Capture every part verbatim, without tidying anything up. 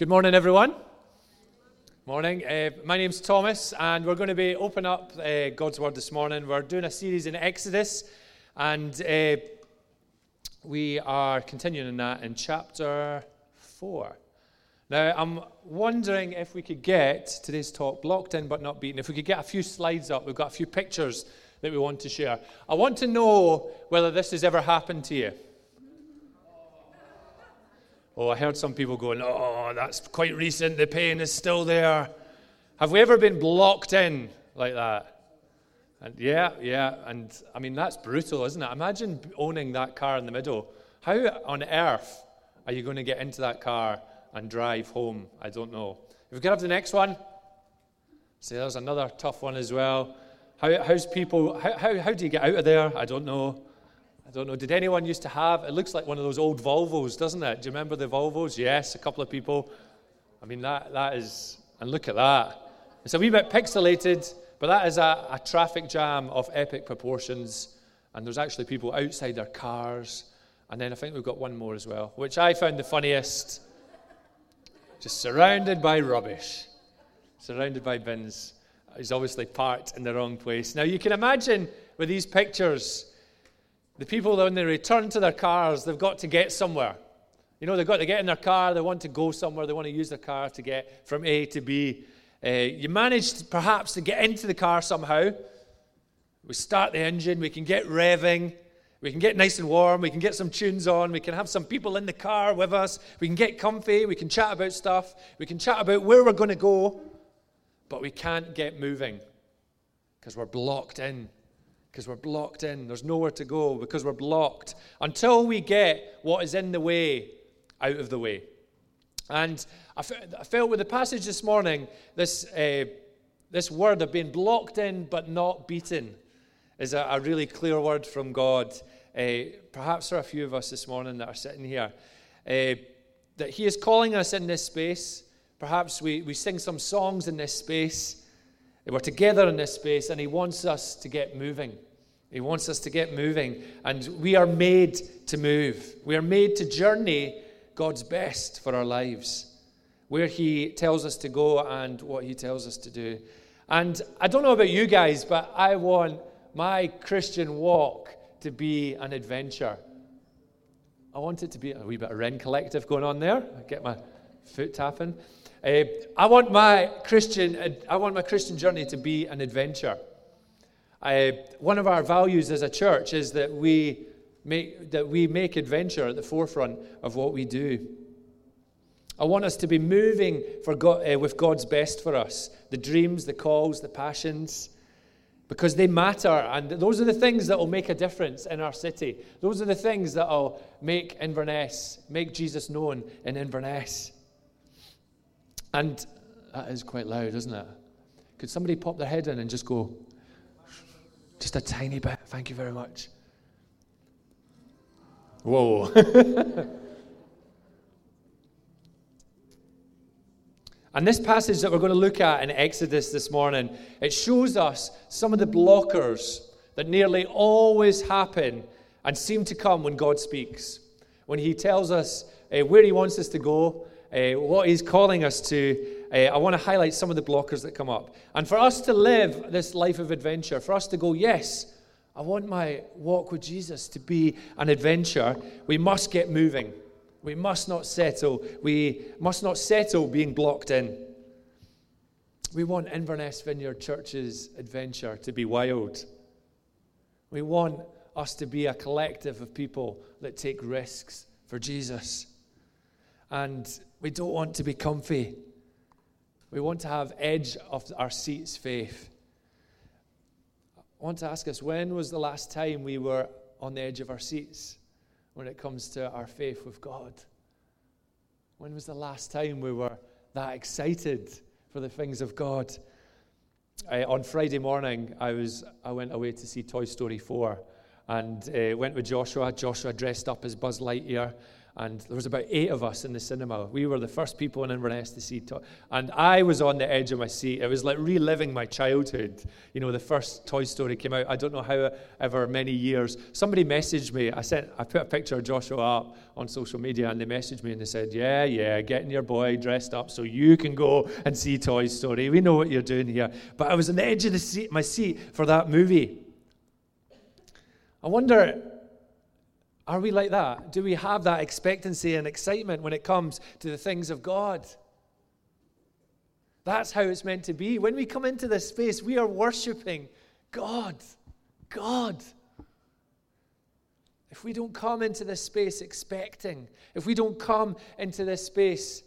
Good morning, everyone. Morning. Uh, my name's Thomas, and we're going to be open up uh, God's Word this morning. We're doing a series in Exodus, and uh, we are continuing that in chapter four. Now, I'm wondering if we could get today's talk locked in but not beaten. If we could get a few slides up, we've got a few pictures that we want to share. I want to know whether this has ever happened to you. Oh, I heard some people going, oh, that's quite recent, the pain is still there. Have we ever been blocked in like that? And yeah, yeah, and I mean, that's brutal, isn't it? Imagine owning that car in the middle. How on earth are you going to get into that car and drive home? I don't know. If we could have the next one. See, there's another tough one as well. How, how's people, how, how, how do you get out of there? I don't know. I don't know, did anyone used to have, it looks like one of those old Volvos, doesn't it? Do you remember the Volvos? Yes, a couple of people. I mean, that that is, and look at that. It's a wee bit pixelated, but that is a, a traffic jam of epic proportions. And there's actually people outside their cars. And then I think we've got one more as well, which I found the funniest. Just surrounded by rubbish, surrounded by bins. He's obviously parked in the wrong place. Now, you can imagine with these pictures, the people, when they return to their cars, they've got to get somewhere. You know, they've got to get in their car, they want to go somewhere, they want to use their car to get from A to B. Uh, you managed, perhaps, to get into the car somehow. We start the engine, we can get revving, we can get nice and warm, we can get some tunes on, we can have some people in the car with us, we can get comfy, we can chat about stuff, we can chat about where we're going to go, but we can't get moving because we're blocked in. Because we're blocked in. There's nowhere to go because we're blocked until we get what is in the way out of the way. And I, f- I felt with the passage this morning, this uh, this word of being blocked in but not beaten is a, a really clear word from God. Uh, perhaps for a few of us this morning that are sitting here, uh, that He is calling us in this space. Perhaps we, we sing some songs in this space. We're together in this space, and He wants us to get moving. He wants us to get moving, and we are made to move. We are made to journey God's best for our lives, where He tells us to go and what He tells us to do. And I don't know about you guys, but I want my Christian walk to be an adventure. I want it to be a wee bit of Rend Collective going on there. I get my foot tapping. Uh, I want my Christian. I want my Christian journey to be an adventure. Uh, one of our values as a church is that we make that we make adventure at the forefront of what we do. I want us to be moving for God, uh, with God's best for us. The dreams, the calls, the passions, because they matter, and those are the things that will make a difference in our city. Those are the things that will make Inverness, make Jesus known in Inverness. And that is quite loud, isn't it? Could somebody pop their head in and just go, just a tiny bit, thank you very much. Whoa. And this passage that we're going to look at in Exodus this morning, it shows us some of the blockers that nearly always happen and seem to come when God speaks. When He tells us uh, where He wants us to go, Uh, what He's calling us to, uh, I want to highlight some of the blockers that come up. And for us to live this life of adventure, for us to go, yes, I want my walk with Jesus to be an adventure, we must get moving. We must not settle. We must not settle being blocked in. We want Inverness Vineyard Church's adventure to be wild. We want us to be a collective of people that take risks for Jesus. And we don't want to be comfy. We want to have edge of our seats faith. I want to ask us, when was the last time we were on the edge of our seats when it comes to our faith with God? When was the last time we were that excited for the things of God? I, on Friday morning, I was I went away to see Toy Story four and uh, went with Joshua. Joshua dressed up as Buzz Lightyear. and there was about eight of us in the cinema. We were the first people in Inverness to see Toy, and I was on the edge of my seat. It was like reliving my childhood. You know, the first Toy Story came out. I don't know how ever many years. Somebody messaged me. I sent, I put a picture of Joshua up on social media, and they messaged me and they said, yeah, yeah, getting your boy dressed up so you can go and see Toy Story. We know what you're doing here. But I was on the edge of the seat, my seat for that movie. I wonder, are we like that? Do we have that expectancy and excitement when it comes to the things of God? That's how it's meant to be. When we come into this space, we are worshiping God. God. If we don't come into this space expecting, if we don't come into this space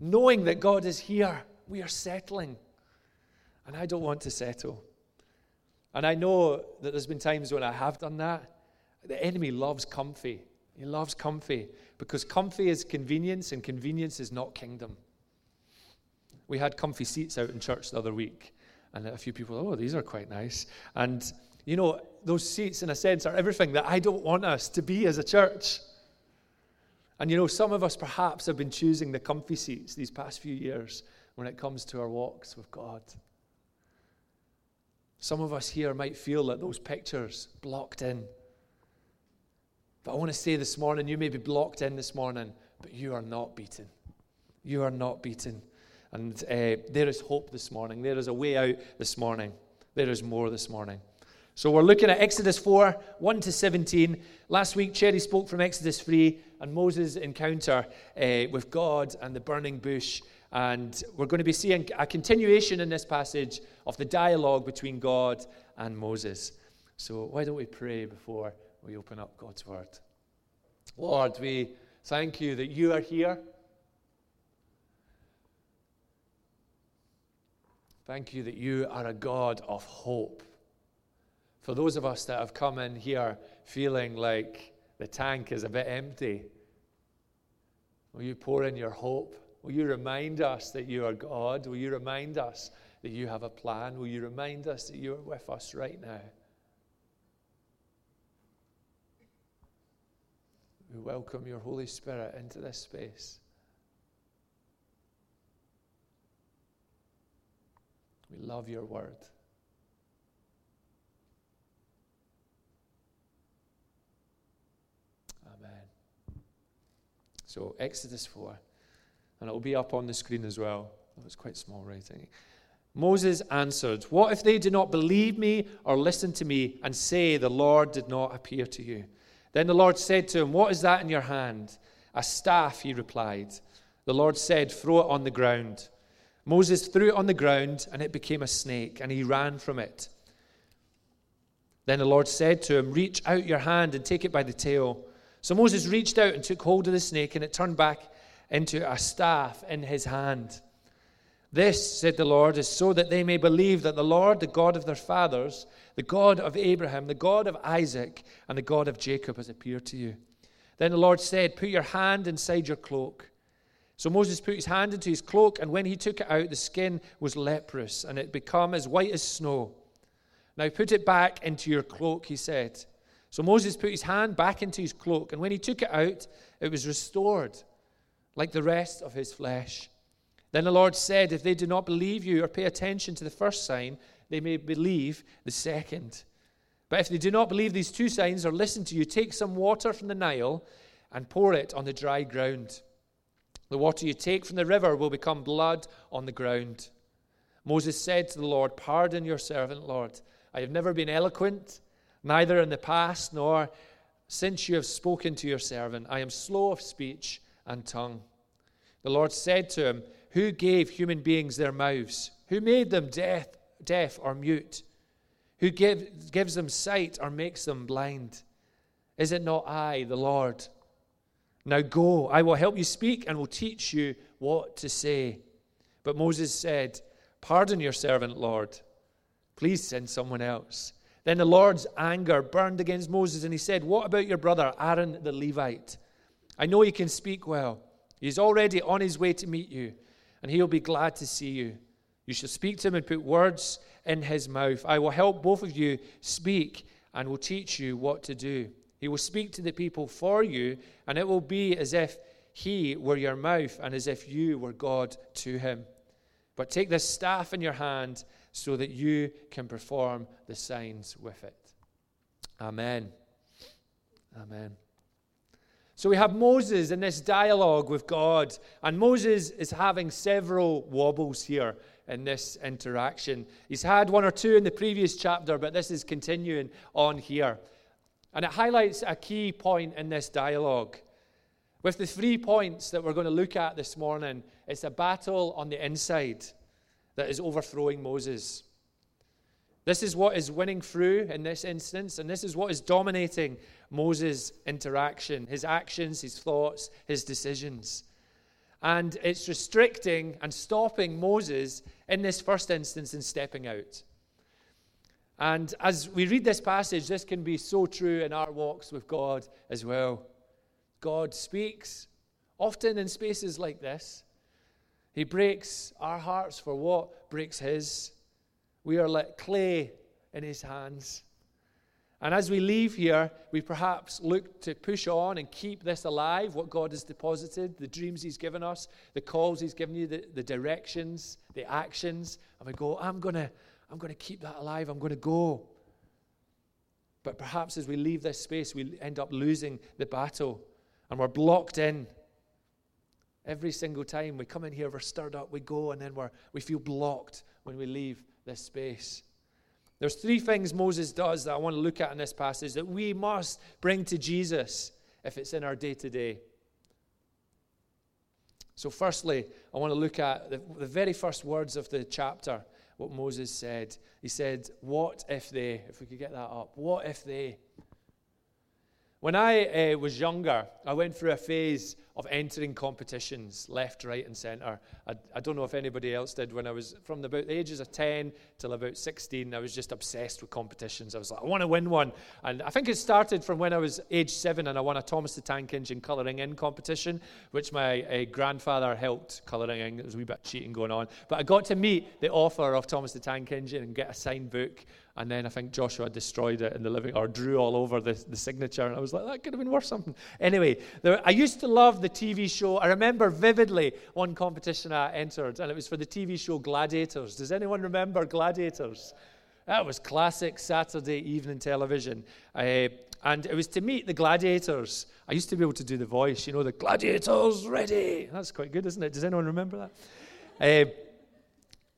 knowing that God is here, we are settling. And I don't want to settle. And I know that there's been times when I have done that. The enemy loves comfy. He loves comfy because comfy is convenience and convenience is not kingdom. We had comfy seats out in church the other week and a few people, oh, these are quite nice. And, you know, those seats in a sense are everything that I don't want us to be as a church. And, you know, some of us perhaps have been choosing the comfy seats these past few years when it comes to our walks with God. Some of us here might feel that those pictures blocked in. But I want to say this morning, you may be blocked in this morning, but you are not beaten. You are not beaten. And uh, there is hope this morning. There is a way out this morning. There is more this morning. So we're looking at Exodus four, one to seventeen. Last week, Cherry spoke from Exodus three and Moses' encounter uh, with God and the burning bush. And we're going to be seeing a continuation in this passage of the dialogue between God and Moses. So why don't we pray before we open up God's word. Lord, we thank you that you are here. Thank you that you are a God of hope. For those of us that have come in here feeling like the tank is a bit empty, will you pour in your hope? Will you remind us that you are God? Will you remind us that you have a plan? Will you remind us that you are with us right now? We welcome your Holy Spirit into this space. We love your word. Amen. So, Exodus four, and it will be up on the screen as well. That was quite small writing. Moses answered, "What if they do not believe me or listen to me and say the Lord did not appear to you?" Then the Lord said to him, "What is that in your hand?" "A staff," he replied. The Lord said, "Throw it on the ground." Moses threw it on the ground, and it became a snake, and he ran from it. Then the Lord said to him, "Reach out your hand and take it by the tail." So Moses reached out and took hold of the snake, and it turned back into a staff in his hand. "This," said the Lord, "is so that they may believe that the Lord, the God of their fathers, the God of Abraham, the God of Isaac, and the God of Jacob has appeared to you." Then the Lord said, "Put your hand inside your cloak." So Moses put his hand into his cloak, and when he took it out, the skin was leprous, and it became as white as snow. "Now put it back into your cloak," he said. So Moses put his hand back into his cloak, and when he took it out, it was restored, like the rest of his flesh. Then the Lord said, "If they do not believe you or pay attention to the first sign, they may believe the second. But if they do not believe these two signs or listen to you, take some water from the Nile and pour it on the dry ground. The water you take from the river will become blood on the ground." Moses said to the Lord, "Pardon your servant, Lord. I have never been eloquent, neither in the past nor since you have spoken to your servant. I am slow of speech and tongue." The Lord said to him, "Who gave human beings their mouths? Who made them deaf, deaf or mute? Who give, gives them sight or makes them blind? Is it not I, the Lord? Now go, I will help you speak and will teach you what to say." But Moses said, "Pardon your servant, Lord. Please send someone else." Then the Lord's anger burned against Moses, and he said, "What about your brother Aaron the Levite? I know he can speak well. He's already on his way to meet you, and he'll be glad to see you. You shall speak to him and put words in his mouth. I will help both of you speak and will teach you what to do. He will speak to the people for you, and it will be as if he were your mouth and as if you were God to him. But take this staff in your hand so that you can perform the signs with it. Amen. Amen. So we have Moses in this dialogue with God, and Moses is having several wobbles here in this interaction. He's had one or two in the previous chapter, but this is continuing on here. And it highlights a key point in this dialogue. With the three points that we're going to look at this morning, it's a battle on the inside that is overthrowing Moses. This is what is winning through in this instance, and this is what is dominating Moses' interaction, his actions, his thoughts, his decisions. And it's restricting and stopping Moses in this first instance in stepping out. And as we read this passage, this can be so true in our walks with God as well. God speaks, often in spaces like this. He breaks our hearts for what breaks his. We are like clay in his hands. And as we leave here, we perhaps look to push on and keep this alive, what God has deposited, the dreams he's given us, the calls he's given you, the, the directions, the actions. And we go, I'm going to I'm going to keep that alive. I'm going to go. But perhaps as we leave this space, we end up losing the battle. And we're blocked in. Every single time we come in here, we're stirred up, we go, and then we're, we feel blocked when we leave this space. There's three things Moses does that I want to look at in this passage that we must bring to Jesus if it's in our day-to-day. So firstly, I want to look at the, the very first words of the chapter, what Moses said. He said, what if they, if we could get that up, what if they? When I uh, was younger, I went through a phase of entering competitions left, right, and centre. I, I don't know if anybody else did. When I was from about the ages of ten till about sixteen, I was just obsessed with competitions. I was like, I want to win one. And I think it started from when I was age seven, and I won a Thomas the Tank Engine colouring in competition, which my uh, grandfather helped colouring in. There was a wee bit of cheating going on. But I got to meet the author of Thomas the Tank Engine and get a signed book. And then I think Joshua destroyed it in the living, or drew all over the, the signature. And I was like, that could have been worth something. Anyway, there, I used to love the T V show. I remember vividly one competition I entered, and it was for the T V show Gladiators. Does anyone remember Gladiators? That was classic Saturday evening television. Uh, and it was to meet the gladiators. I used to be able to do the voice, you know, the gladiators ready. That's quite good, isn't it? Does anyone remember that? Uh,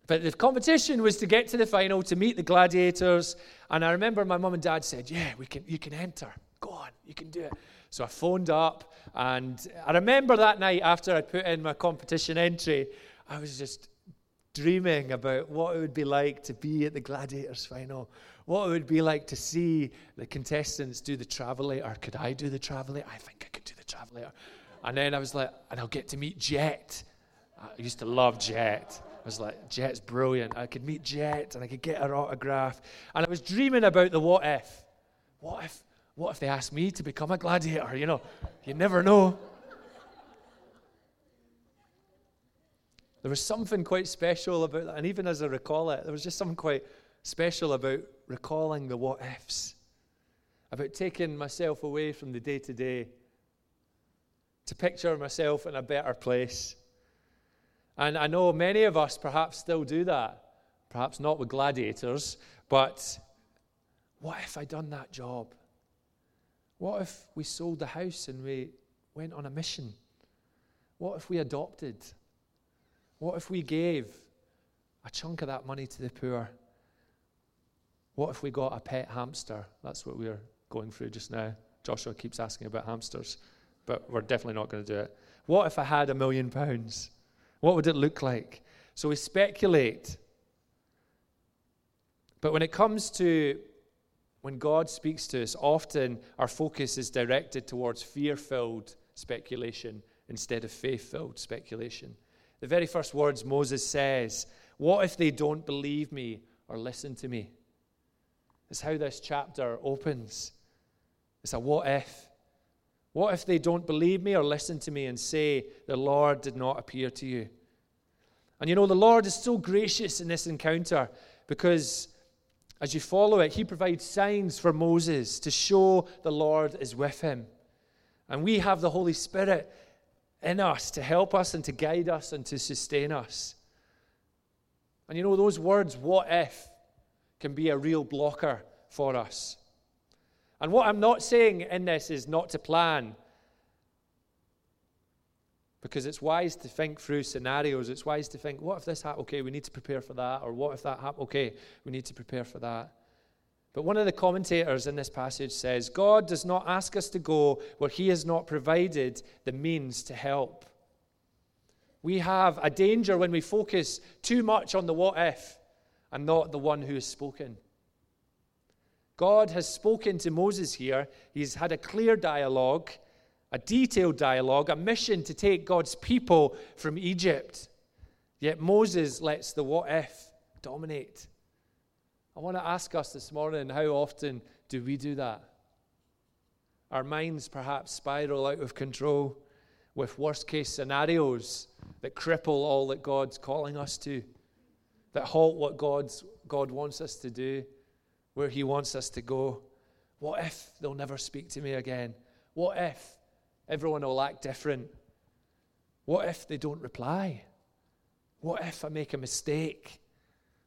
But the competition was to get to the final, to meet the gladiators. And I remember my mum and dad said, yeah, we can. You can enter. Go on, you can do it. So I phoned up, and I remember that night after I put in my competition entry, I was just dreaming about what it would be like to be at the gladiators final, what it would be like to see the contestants do the travelator. Could I do the travelator? I think I could do the travelator. And then I was like, and I'll get to meet Jet. I used to love Jet. I was like, Jet's brilliant. I could meet Jet, and I could get her autograph. And I was dreaming about the what if. What if what if they asked me to become a gladiator? You know, you never know. There was something quite special about that. And even as I recall it, there was just something quite special about recalling the what ifs, about taking myself away from the day-to-day to picture myself in a better place. And I know many of us perhaps still do that. Perhaps not with gladiators, but what if I done that job? What if we sold the house and we went on a mission? What if we adopted? What if we gave a chunk of that money to the poor? What if we got a pet hamster? That's what we're going through just now. Joshua keeps asking about hamsters, but we're definitely not going to do it. What if I had a million pounds? What would it look like? So we speculate. But when it comes to when God speaks to us, often our focus is directed towards fear-filled speculation instead of faith-filled speculation. The very first words Moses says, what if they don't believe me or listen to me? That's how this chapter opens. It's a what if. What if they don't believe me or listen to me and say, the Lord did not appear to you? And you know, the Lord is so gracious in this encounter because As you follow it, he provides signs for Moses to show the Lord is with him. And we have the Holy Spirit in us to help us and to guide us and to sustain us. And you know, those words, what if, can be a real blocker for us. And what I'm not saying in this is not to plan, because it's wise to think through scenarios. It's wise to think, what if this happens? Okay, we need to prepare for that. Or what if that happens? Okay, we need to prepare for that. But one of the commentators in this passage says, God does not ask us to go where he has not provided the means to help. We have a danger when we focus too much on the what if and not the one who has spoken. God has spoken to Moses here. He's had a clear dialogue, a detailed dialogue, a mission to take God's people from Egypt. Yet Moses lets the what if dominate. I want to ask us this morning, how often do we do that? Our minds perhaps spiral out of control with worst-case scenarios that cripple all that God's calling us to, that halt what God's, God wants us to do, where he wants us to go. What if they'll never speak to me again? What if everyone will act different? What if they don't reply? What if I make a mistake?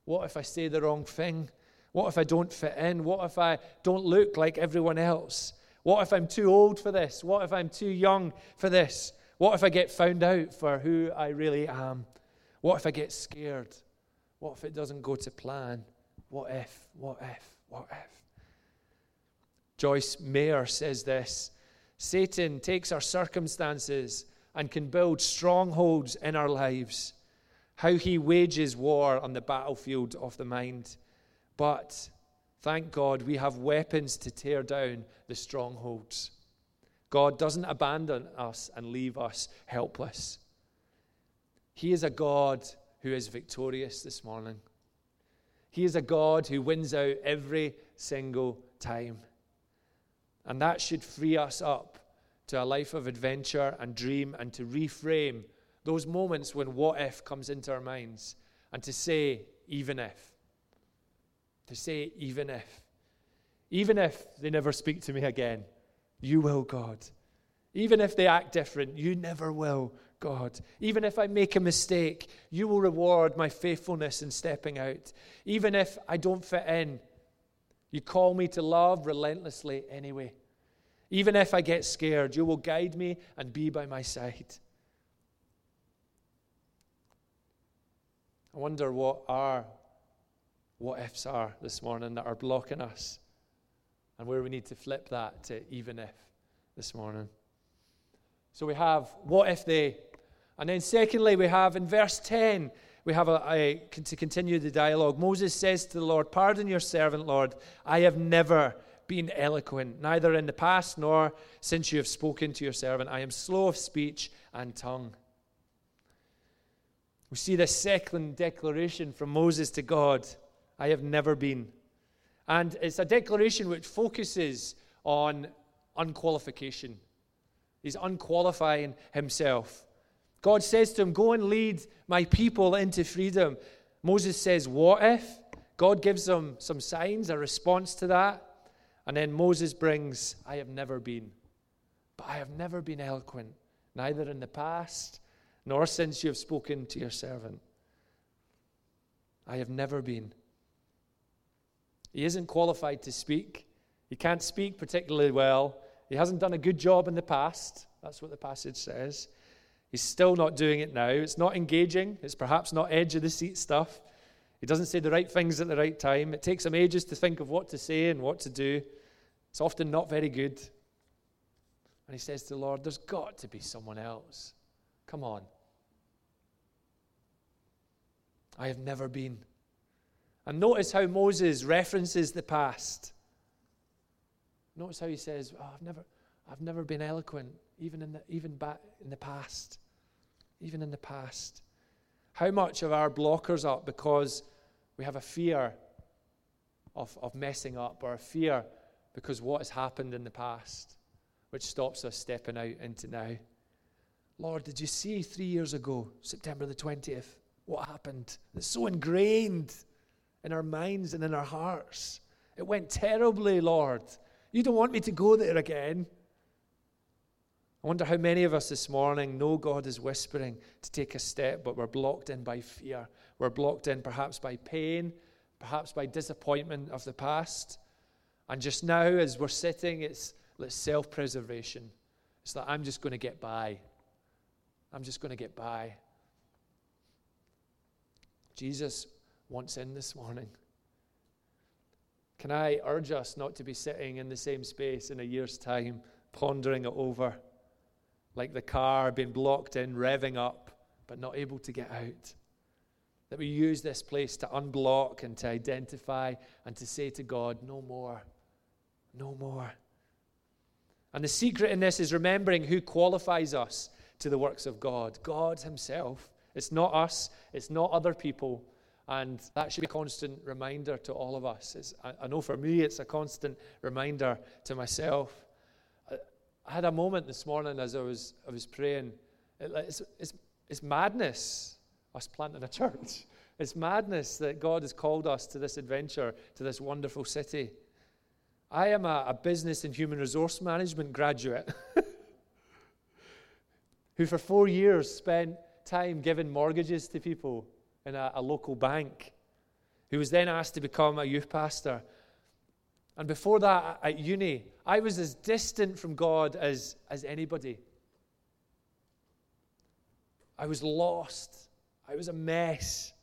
What if I say the wrong thing? What if I don't fit in? What if I don't look like everyone else? What if I'm too old for this? What if I'm too young for this? What if I get found out for who I really am? What if I get scared? What if it doesn't go to plan? What if? What if? What if? Joyce Meyer says this: Satan takes our circumstances and can build strongholds in our lives. How he wages war on the battlefield of the mind. But thank God we have weapons to tear down the strongholds. God doesn't abandon us and leave us helpless. He is a God who is victorious this morning. He is a God who wins out every single time. And that should free us up to a life of adventure and dream, and to reframe those moments when what if comes into our minds, and to say, even if. To say, even if. Even if they never speak to me again, you will, God. Even if they act different, you never will, God. Even if I make a mistake, you will reward my faithfulness in stepping out. Even if I don't fit in, you call me to love relentlessly anyway. Even if I get scared, you will guide me and be by my side. I wonder what our what-ifs are this morning that are blocking us, and where we need to flip that to even if this morning. So we have what if they, and then secondly we have in verse ten, we have a, a to continue the dialogue. Moses says to the Lord, pardon your servant, Lord, I have never been eloquent, neither in the past nor since you have spoken to your servant. I am slow of speech and tongue. We see this second declaration from Moses to God, I have never been. And it's a declaration which focuses on unqualification. He's unqualifying himself. God says to him, go and lead my people into freedom. Moses says, what if? God gives him some signs, a response to that. And then Moses brings, I have never been. But I have never been eloquent, neither in the past nor since you have spoken to your servant. I have never been. He isn't qualified to speak. He can't speak particularly well. He hasn't done a good job in the past. That's what the passage says. He's still not doing it now. It's not engaging. It's perhaps not edge-of-the-seat stuff. He doesn't say the right things at the right time. It takes him ages to think of what to say and what to do. It's often not very good. And he says to the Lord, there's got to be someone else. Come on. I have never been. And notice how Moses references the past. Notice how he says, oh, I've never I've never been eloquent, even in the even back in the past. Even in the past. How much of our blockers up because we have a fear of, of messing up, or a fear because what has happened in the past, which stops us stepping out into now. Lord, did you see three years ago, September the twentieth, what happened? It's so ingrained in our minds and in our hearts. It went terribly, Lord. You don't want me to go there again. I wonder how many of us this morning know God is whispering to take a step, but we're blocked in by fear. We're blocked in perhaps by pain, perhaps by disappointment of the past. And just now, as we're sitting, it's, it's self-preservation. It's like, I'm just going to get by. I'm just going to get by. Jesus wants in this morning. Can I urge us not to be sitting in the same space in a year's time, pondering it over, like the car being blocked in, revving up, but not able to get out? That we use this place to unblock and to identify and to say to God, no more, no more. And the secret in this is remembering who qualifies us to the works of God. God himself. It's not us. It's not other people. And that should be a constant reminder to all of us. It's, I, I know for me, it's a constant reminder to myself. I, I had a moment this morning as I was I was praying. It, it's, it's, it's madness, us planting a church. It's madness that God has called us to this adventure, to this wonderful city. I am a, a business and human resource management graduate who for four years spent time giving mortgages to people in a, a local bank, who was then asked to become a youth pastor. And before that, at uni, I was as distant from God as, as anybody. I was lost. I was a mess.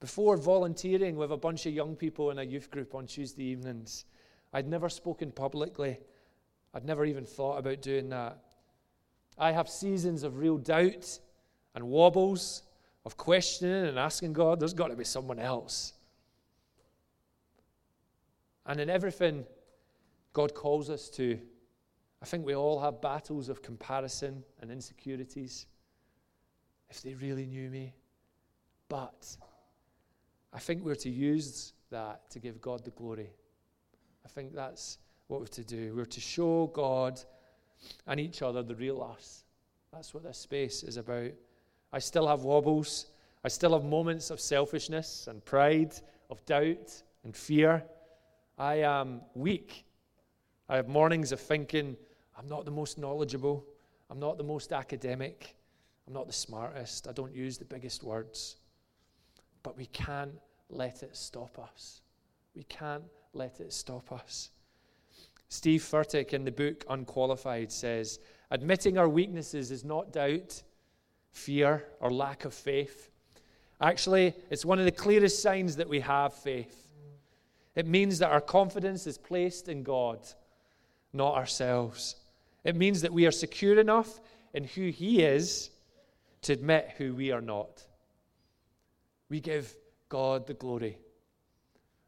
Before volunteering with a bunch of young people in a youth group on Tuesday evenings, I'd never spoken publicly. I'd never even thought about doing that. I have seasons of real doubt and wobbles, of questioning and asking God, there's got to be someone else. And in everything God calls us to, I think we all have battles of comparison and insecurities. If they really knew me. But I think we're to use that to give God the glory. I think that's what we're to do. We're to show God and each other the real us. That's what this space is about. I still have wobbles. I still have moments of selfishness and pride, of doubt and fear. I am weak. I have mornings of thinking, I'm not the most knowledgeable. I'm not the most academic. I'm not the smartest. I don't use the biggest words. But we can't let it stop us. We can't let it stop us. Steve Furtick in the book Unqualified says, admitting our weaknesses is not doubt, fear, or lack of faith. Actually, it's one of the clearest signs that we have faith. It means that our confidence is placed in God, not ourselves. It means that we are secure enough in who He is to admit who we are not. We give God the glory.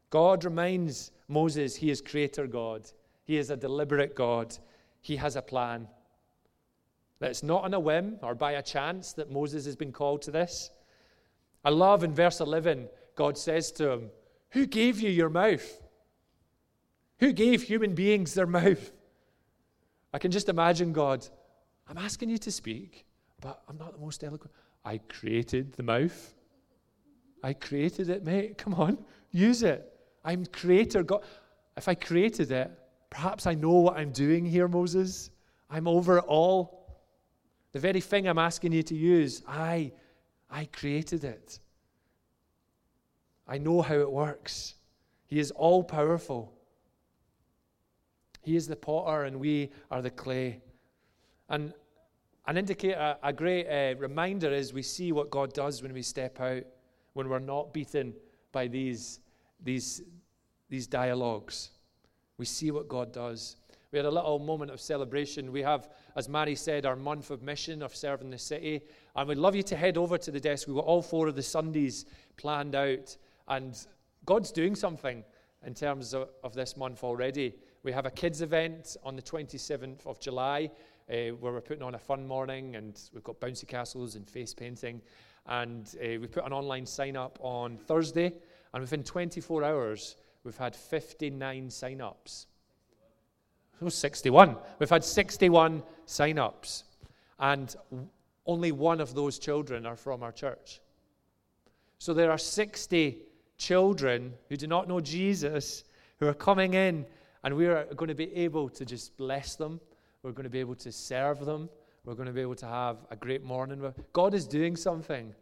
God reminds Moses He is Creator God. He is a deliberate God. He has a plan. That it's not on a whim or by a chance that Moses has been called to this. I love in verse eleven, God says to him, who gave you your mouth? Who gave human beings their mouth? I can just imagine God, I'm asking you to speak, but I'm not the most eloquent. I created the mouth. I created it, mate. Come on, use it. I'm creator God. If I created it, perhaps I know what I'm doing here, Moses. I'm over it all. The very thing I'm asking you to use, I, I created it. I know how it works. He is all-powerful. He is the potter and we are the clay. And an indicator, a great uh, reminder is we see what God does when we step out, when we're not beaten by these, these, these dialogues. We see what God does. We had a little moment of celebration. We have, as Mary said, our month of mission of serving the city. And we'd love you to head over to the desk. We've got all four of the Sundays planned out. And God's doing something in terms of, of this month already. We have a kids event on the twenty-seventh of July uh, where we're putting on a fun morning. And we've got bouncy castles and face painting. And uh, we put an online sign up on Thursday. And within twenty-four hours, we've had fifty-nine sign-ups. Oh, sixty-one. We've had sixty-one sign-ups, and only one of those children are from our church. So there are sixty children who do not know Jesus, who are coming in, and we are going to be able to just bless them. We're going to be able to serve them. We're going to be able to have a great morning. God is doing something.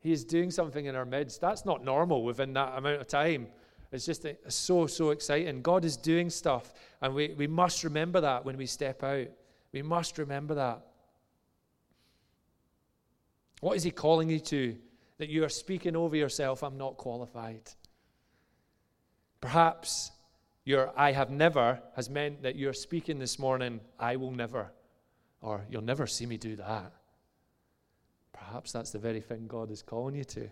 He is doing something in our midst. That's not normal within that amount of time. It's just so, so exciting. God is doing stuff, and we, we must remember that when we step out. We must remember that. What is he calling you to? That you are speaking over yourself, I'm not qualified. Perhaps your I have never has meant that you're speaking this morning, I will never, or you'll never see me do that. Perhaps that's the very thing God is calling you to.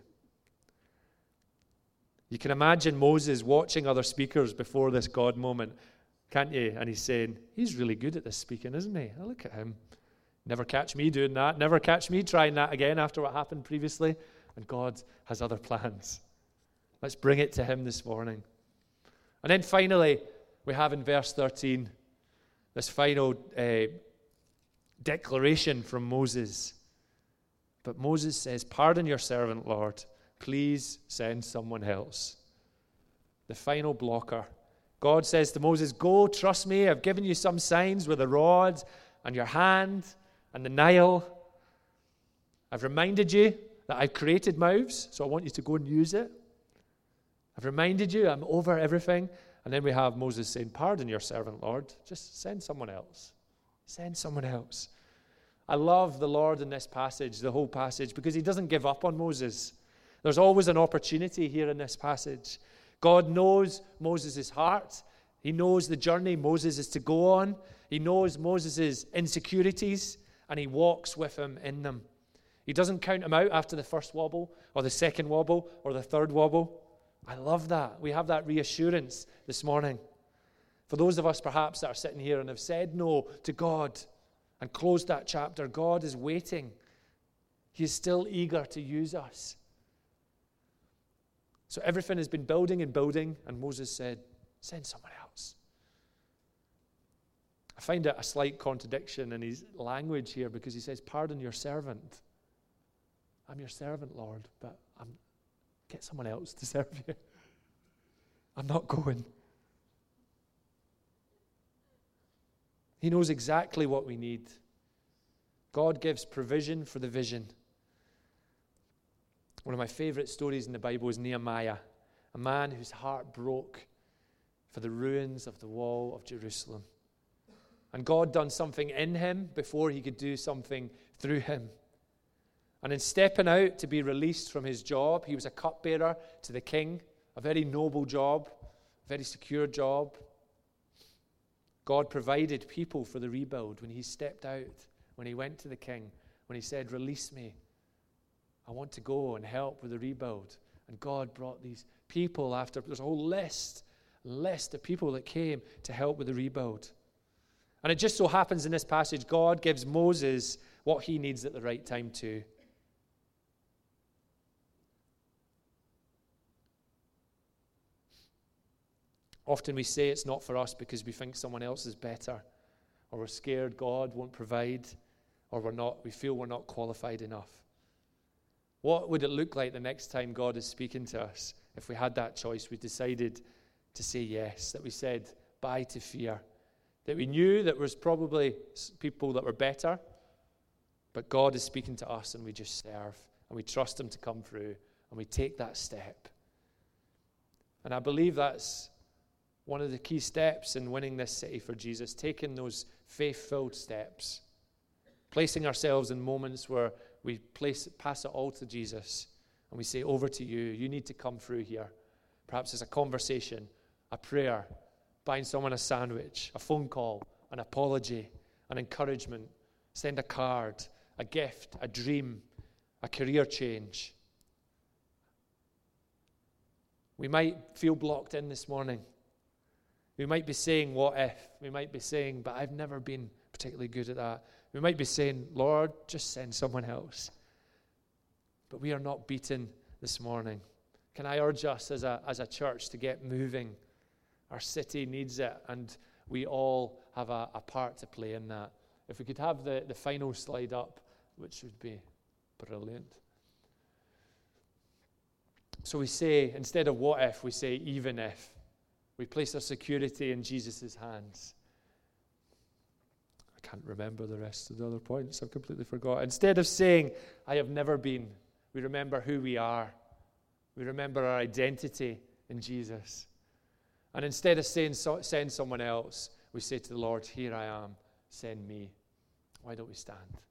You can imagine Moses watching other speakers before this God moment, can't you? And he's saying, he's really good at this speaking, isn't he? Oh, look at him. Never catch me doing that. Never catch me trying that again after what happened previously. And God has other plans. Let's bring it to him this morning. And then finally, we have in verse thirteen, this final uh, declaration from Moses. But Moses says, pardon your servant, Lord. Please send someone else. The final blocker. God says to Moses, go, trust me. I've given you some signs with a rod and your hand. And the Nile, I've reminded you that I've created mouths, so I want you to go and use it. I've reminded you I'm over everything. And then we have Moses saying, pardon your servant, Lord. Just send someone else. Send someone else. I love the Lord in this passage, the whole passage, because he doesn't give up on Moses. There's always an opportunity here in this passage. God knows Moses' heart. He knows the journey Moses is to go on. He knows Moses' insecurities. And he walks with him in them. He doesn't count him out after the first wobble, or the second wobble, or the third wobble. I love that. We have that reassurance this morning. For those of us perhaps that are sitting here and have said no to God and closed that chapter, God is waiting. He is still eager to use us. So everything has been building and building, and Moses said, send someone else. I find it a slight contradiction in his language here because he says, pardon your servant. I'm your servant, Lord, but I'm, get someone else to serve you. I'm not going. He knows exactly what we need. God gives provision for the vision. One of my favorite stories in the Bible is Nehemiah, a man whose heart broke for the ruins of the wall of Jerusalem. And God done something in him before he could do something through him. And in stepping out to be released from his job, he was a cupbearer to the king, a very noble job, a very secure job. God provided people for the rebuild when he stepped out, when he went to the king, when he said, release me. I want to go and help with the rebuild. And God brought these people after. There's a whole list, list of people that came to help with the rebuild. And it just so happens in this passage, God gives Moses what he needs at the right time too. Often we say it's not for us because we think someone else is better, or we're scared God won't provide, or we're not, we feel we're not qualified enough. What would it look like the next time God is speaking to us if we had that choice? We decided to say yes, that we said bye to fear, that we knew that there was probably people that were better, but God is speaking to us and we just serve and we trust him to come through and we take that step. And I believe that's one of the key steps in winning this city for Jesus, taking those faith-filled steps, placing ourselves in moments where we place, pass it all to Jesus and we say, over to you, you need to come through here. Perhaps it's a conversation, a prayer, buying someone a sandwich, a phone call, an apology, an encouragement, send a card, a gift, a dream, a career change. We might feel blocked in this morning. We might be saying, what if? We might be saying, but I've never been particularly good at that. We might be saying, Lord, just send someone else. But we are not beaten this morning. Can I urge us as a, as a church to get moving? Our city needs it, and we all have a, a part to play in that. If we could have the, the final slide up, which would be brilliant. So we say, instead of what if, we say even if. We place our security in Jesus' hands. I can't remember the rest of the other points. I've completely forgotten. Instead of saying, I have never been, we remember who we are. We remember our identity in Jesus. And instead of saying, so, send someone else, we say to the Lord, here I am, send me. Why don't we stand?